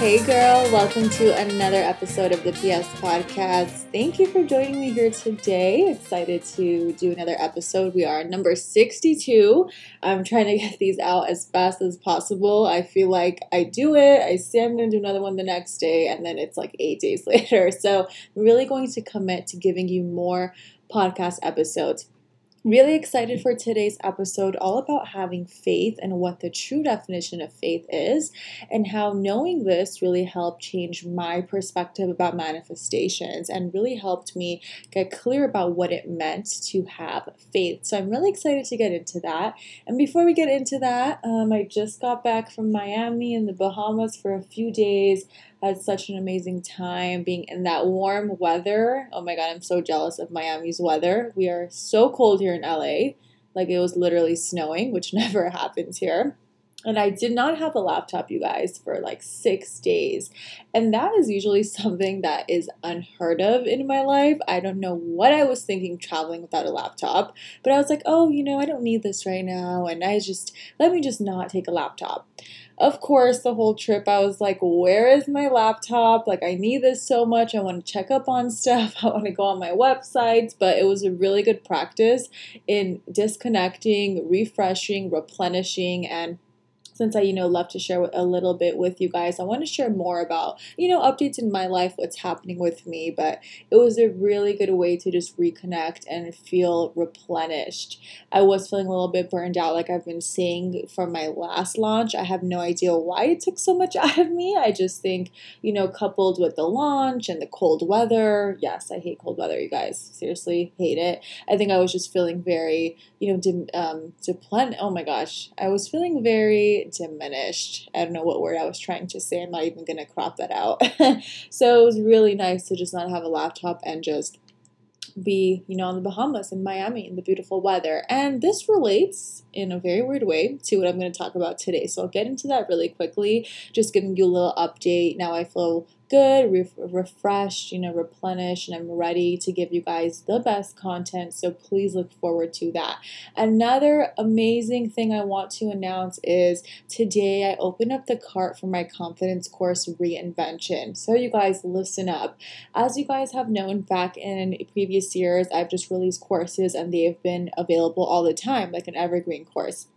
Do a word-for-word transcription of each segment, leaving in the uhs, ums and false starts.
Hey girl, welcome to another episode of the P S Podcast. Thank you for joining me here today. Excited to do another episode. We are number sixty-two. I'm trying to get these out as fast as possible. I feel like I do it. I say I'm going to do another one the next day, and then it's like eight days later. So I'm really going to commit to giving you more podcast episodes. Really excited for today's episode, all about having faith and what the true definition of faith is, and how knowing this really helped change my perspective about manifestations and really helped me get clear about what it meant to have faith. So I'm really excited to get into that. And before we get into that, um, I just got back from Miami in the Bahamas for a few days. Had such an amazing time being in that warm weather. Oh my God, I'm so jealous of Miami's weather. We are so cold here in L A. Like, it was literally snowing, which never happens here. And I did not have a laptop, you guys, for like six days. And that is usually something that is unheard of in my life. I don't know what I was thinking traveling without a laptop, but I was like, oh, you know, I don't need this right now. And I just, let me just not take a laptop. Of course, the whole trip, I was like, where is my laptop? Like, I need this so much. I want to check up on stuff. I want to go on my websites. But it was a really good practice in disconnecting, refreshing, replenishing, and since I, you know, love to share a little bit with you guys, I want to share more about, you know, updates in my life, what's happening with me. But it was a really good way to just reconnect and feel replenished. I was feeling a little bit burned out, like I've been saying from my last launch. I have no idea why it took so much out of me. I just think, you know, coupled with the launch and the cold weather. Yes, I hate cold weather, you guys. Seriously, hate it. I think I was just feeling very, you know, de- um, deplen- oh my gosh. I was feeling very diminished. I don't know what word I was trying to say. I'm not even going to crop that out. So it was really nice to just not have a laptop and just be, you know, in the Bahamas and Miami in the beautiful weather. And this relates in a very weird way to what I'm going to talk about today. So I'll get into that really quickly. Just giving you a little update. Now I feel good, ref- refreshed, you know, replenished, and I'm ready to give you guys the best content. So please look forward to that. Another amazing thing I want to announce is today I open up the cart for my confidence course, Reinvention. So you guys, listen up. As you guys have known, back in previous years, I've just released courses and they have been available all the time, like an evergreen course,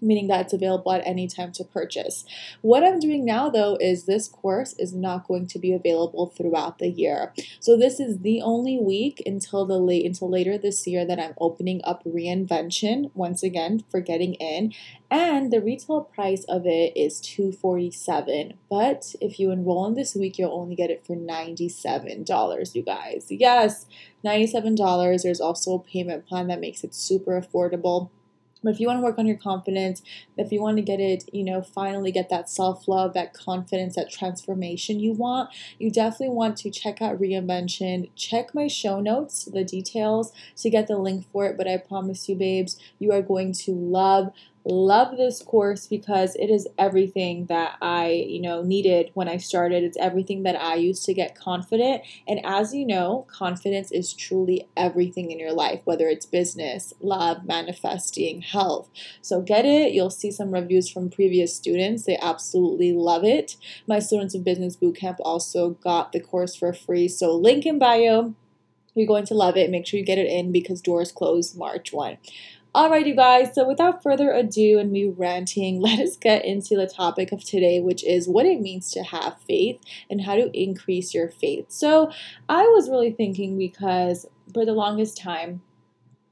meaning that it's available at any time to purchase. What I'm doing now, though, is this course is not going to be available throughout the year. So this is the only week until the late until later this year that I'm opening up Reinvention, once again, for getting in. And the retail price of it is two hundred forty-seven dollars. But if you enroll in this week, you'll only get it for ninety-seven dollars, you guys. Yes, ninety-seven dollars. There's also a payment plan that makes it super affordable. But if you want to work on your confidence, if you want to get it, you know, finally get that self-love, that confidence, that transformation you want, you definitely want to check out Reinvention. Check my show notes, the details, to get the link for it. But I promise you, babes, you are going to love Love this course because it is everything that I, you know, needed when I started. It's everything that I used to get confident. And as you know, confidence is truly everything in your life, whether it's business, love, manifesting, health. So get it. You'll see some reviews from previous students. They absolutely love it. My students of Business Bootcamp also got the course for free. So link in bio. You're going to love it. Make sure you get it in because doors close March first. Alright, you guys, so without further ado and me ranting, let us get into the topic of today, which is what it means to have faith and how to increase your faith. So I was really thinking, because for the longest time,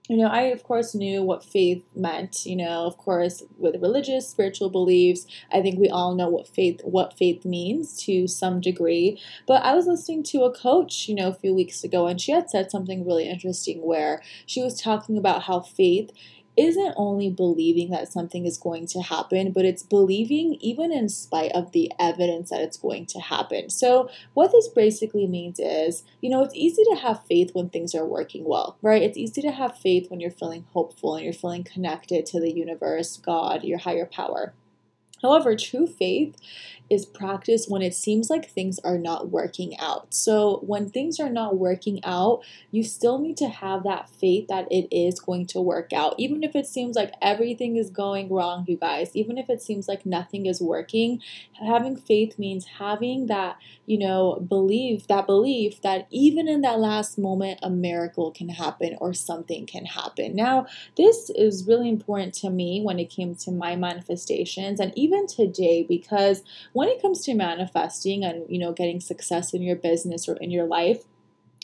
you know, I, of course, knew what faith meant, you know, of course, with religious, spiritual beliefs. I think we all know what faith what faith means to some degree. But I was listening to a coach, you know, a few weeks ago, and she had said something really interesting where she was talking about how faith isn't only believing that something is going to happen, but it's believing even in spite of the evidence that it's going to happen. So what this basically means is, you know, it's easy to have faith when things are working well, right? It's easy to have faith when you're feeling hopeful and you're feeling connected to the universe, God, your higher power. However, true faith is practiced when it seems like things are not working out. So when things are not working out, you still need to have that faith that it is going to work out. Even if it seems like everything is going wrong, you guys, even if it seems like nothing is working, having faith means having that, you know, belief, that belief that even in that last moment, a miracle can happen or something can happen. Now, this is really important to me when it came to my manifestations and even Even today, because when it comes to manifesting and, you know, getting success in your business or in your life,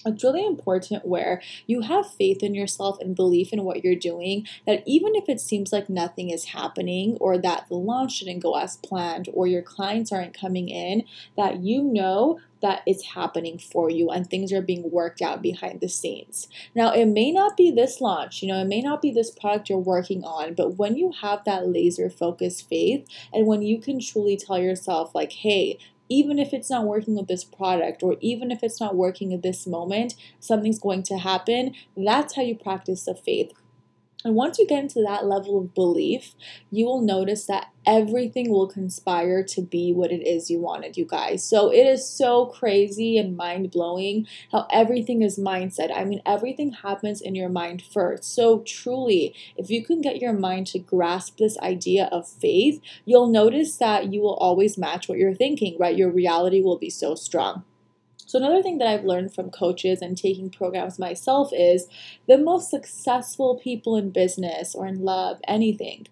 it's really important where you have faith in yourself and belief in what you're doing, that even if it seems like nothing is happening or that the launch didn't go as planned or your clients aren't coming in, that you know that it's happening for you and things are being worked out behind the scenes. Now, it may not be this launch, you know, it may not be this product you're working on, but when you have that laser focused faith and when you can truly tell yourself like, hey, even if it's not working with this product or even if it's not working at this moment, something's going to happen. That's how you practice the faith. And once you get into that level of belief, you will notice that everything will conspire to be what it is you wanted, you guys. So it is so crazy and mind-blowing how everything is mindset. I mean, everything happens in your mind first. So truly, if you can get your mind to grasp this idea of faith, you'll notice that you will always match what you're thinking, right? Your reality will be so strong. So another thing that I've learned from coaches and taking programs myself is the most successful people in business or in love, anything,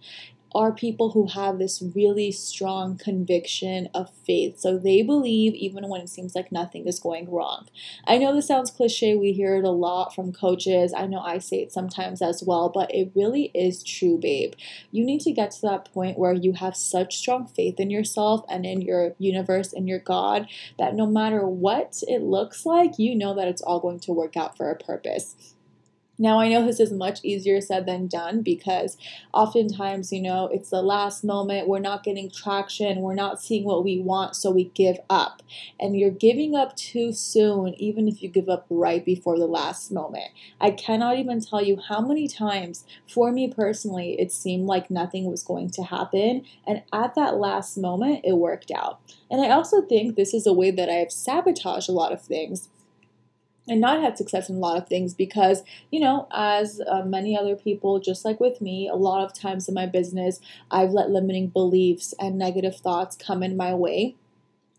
are people who have this really strong conviction of faith. So they believe even when it seems like nothing is going wrong. I know this sounds cliche. We hear it a lot from coaches. I know I say it sometimes as well, but it really is true, babe. You need to get to that point where you have such strong faith in yourself and in your universe and your God that no matter what it looks like, you know that it's all going to work out for a purpose. Now, I know this is much easier said than done because oftentimes, you know, it's the last moment, we're not getting traction, we're not seeing what we want, so we give up. And you're giving up too soon, even if you give up right before the last moment. I cannot even tell you how many times, for me personally, it seemed like nothing was going to happen. And at that last moment, it worked out. And I also think this is a way that I have sabotaged a lot of things and not had success in a lot of things because, you know, as uh, many other people, just like with me, a lot of times in my business, I've let limiting beliefs and negative thoughts come in my way.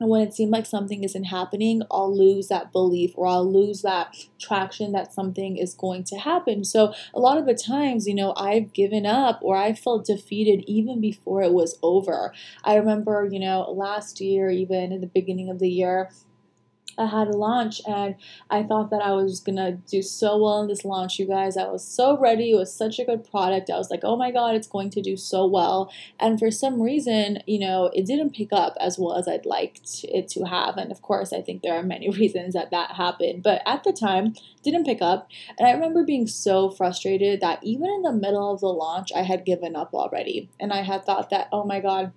And when it seemed like something isn't happening, I'll lose that belief or I'll lose that traction that something is going to happen. So a lot of the times, you know, I've given up or I felt defeated even before it was over. I remember, you know, last year, even in the beginning of the year, I had a launch and I thought that I was going to do so well in this launch, you guys. I was so ready. It was such a good product. I was like, oh my God, it's going to do so well. And for some reason, you know, it didn't pick up as well as I'd liked it to have. And of course, I think there are many reasons that that happened. But at the time, didn't pick up. And I remember being so frustrated that even in the middle of the launch, I had given up already. And I had thought that, oh my God,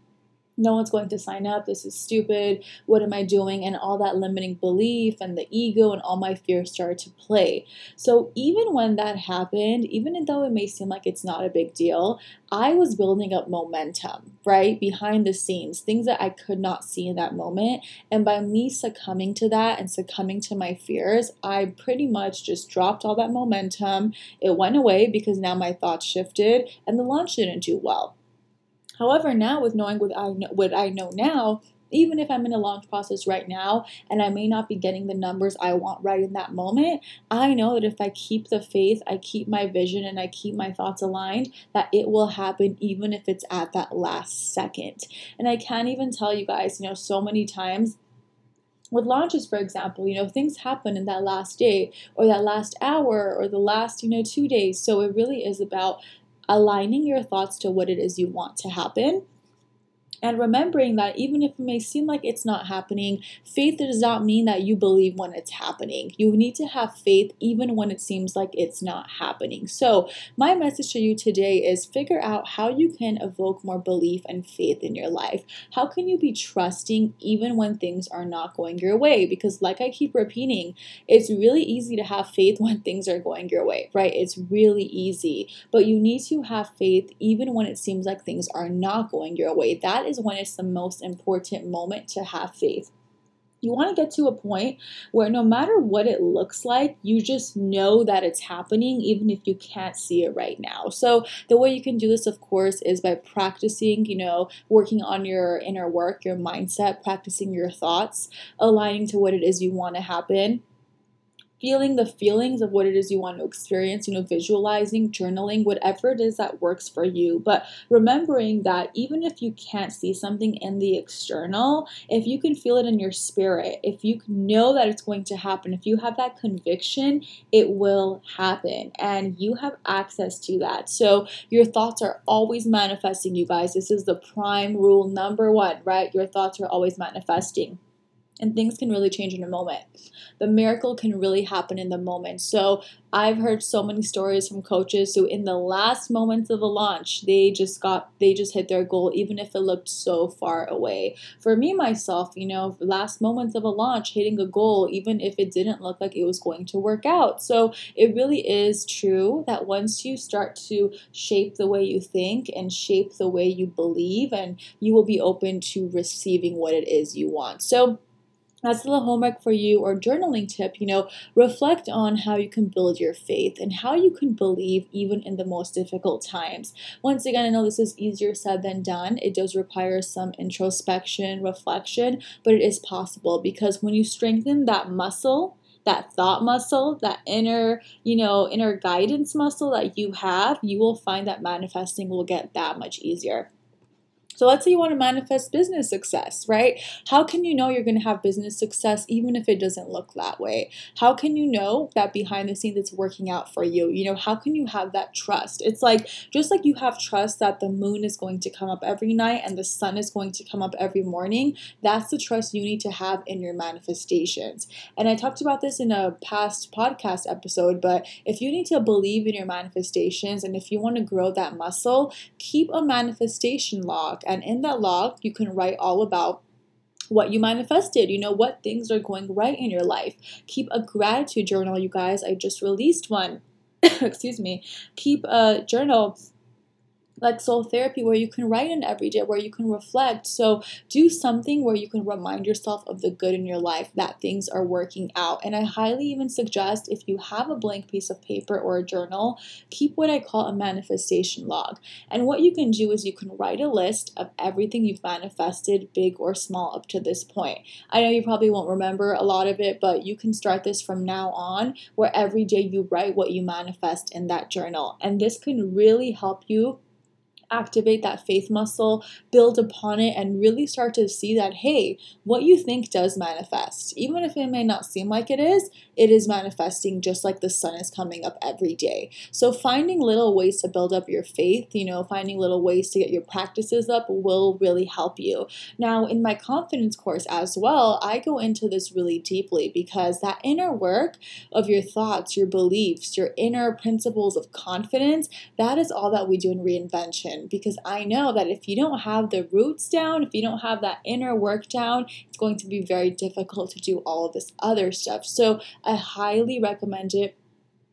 no one's going to sign up, this is stupid, what am I doing? And all that limiting belief and the ego and all my fears started to play. So even when that happened, even though it may seem like it's not a big deal, I was building up momentum, right? Behind the scenes, things that I could not see in that moment. And by me succumbing to that and succumbing to my fears, I pretty much just dropped all that momentum. It went away because now my thoughts shifted and the launch didn't do well. However, now with knowing what I know, what I know now, even if I'm in a launch process right now and I may not be getting the numbers I want right in that moment, I know that if I keep the faith, I keep my vision and I keep my thoughts aligned, that it will happen even if it's at that last second. And I can't even tell you guys, you know, so many times with launches, for example, you know, things happen in that last day or that last hour or the last, you know, two days. So it really is about aligning your thoughts to what it is you want to happen. And remembering that even if it may seem like it's not happening, faith does not mean that you believe when it's happening. You need to have faith even when it seems like it's not happening. So my message to you today is figure out how you can evoke more belief and faith in your life. How can you be trusting even when things are not going your way? Because like I keep repeating, it's really easy to have faith when things are going your way, right? It's really easy. But you need to have faith even when it seems like things are not going your way. That is when it's the most important moment to have faith. You want to get to a point where no matter what it looks like, you just know that it's happening, even if you can't see it right now. So the way you can do this, of course, is by practicing, you know, working on your inner work, your mindset, practicing your thoughts, aligning to what it is you want to happen. Feeling the feelings of what it is you want to experience, you know, visualizing, journaling, whatever it is that works for you. But remembering that even if you can't see something in the external, if you can feel it in your spirit, if you know that it's going to happen, if you have that conviction, it will happen. And you have access to that. So your thoughts are always manifesting, you guys. This is the prime rule number one, right? Your thoughts are always manifesting. And things can really change in a moment. The miracle can really happen in the moment. So I've heard so many stories from coaches who in the last moments of a launch, they just got, they just hit their goal, even if it looked so far away. For me, myself, you know, last moments of a launch, hitting a goal, even if it didn't look like it was going to work out. So it really is true that once you start to shape the way you think and shape the way you believe, and you will be open to receiving what it is you want. So that's the homework for you, or journaling tip, you know, reflect on how you can build your faith and how you can believe even in the most difficult times. Once again, I know this is easier said than done. It does require some introspection, reflection, but it is possible because when you strengthen that muscle, that thought muscle, that inner, you know, inner guidance muscle that you have, you will find that manifesting will get that much easier. So let's say you want to manifest business success, right? How can you know you're going to have business success even if it doesn't look that way? How can you know that behind the scenes it's working out for you? You know, how can you have that trust? It's like, just like you have trust that the moon is going to come up every night and the sun is going to come up every morning, that's the trust you need to have in your manifestations. And I talked about this in a past podcast episode, but if you need to believe in your manifestations and if you want to grow that muscle, keep a manifestation log. And in that log, you can write all about what you manifested, you know, what things are going right in your life. Keep a gratitude journal, you guys. I just released one. Excuse me. Keep a journal like soul therapy where you can write in every day, where you can reflect. So do something where you can remind yourself of the good in your life, that things are working out. And I highly even suggest if you have a blank piece of paper or a journal, keep what I call a manifestation log. And what you can do is you can write a list of everything you've manifested, big or small, up to this point. I know you probably won't remember a lot of it, but you can start this from now on where every day you write what you manifest in that journal. And this can really help you activate that faith muscle, build upon it, and really start to see that, hey, what you think does manifest. Even if it may not seem like it is, it is manifesting just like the sun is coming up every day. So finding little ways to build up your faith, you know, finding little ways to get your practices up will really help you. Now, in my confidence course as well, I go into this really deeply because that inner work of your thoughts, your beliefs, your inner principles of confidence, that is all that we do in Reinvention. Because I know that if you don't have the roots down, if you don't have that inner work down, it's going to be very difficult to do all of this other stuff. So I highly recommend it.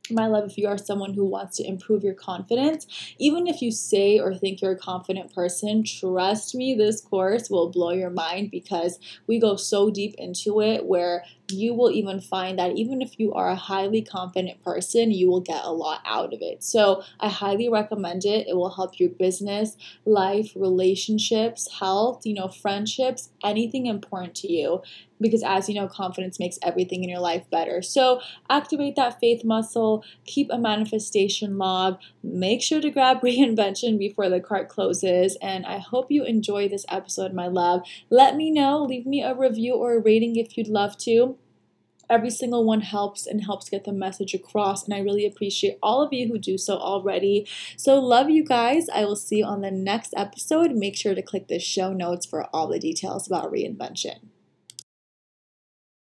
My love, if you are someone who wants to improve your confidence, even if you say or think you're a confident person, trust me, this course will blow your mind because we go so deep into it where you will even find that even if you are a highly confident person, you will get a lot out of it. So I highly recommend it. It will help your business, life, relationships, health, you know, friendships, anything important to you. because as you know, confidence makes everything in your life better. So activate that faith muscle, keep a manifestation log, make sure to grab Reinvention before the cart closes, and I hope you enjoy this episode, my love. Let me know, leave me a review or a rating if you'd love to. Every single one helps and helps get the message across, and I really appreciate all of you who do so already. So love you guys. I will see you on the next episode. Make sure to click the show notes for all the details about Reinvention.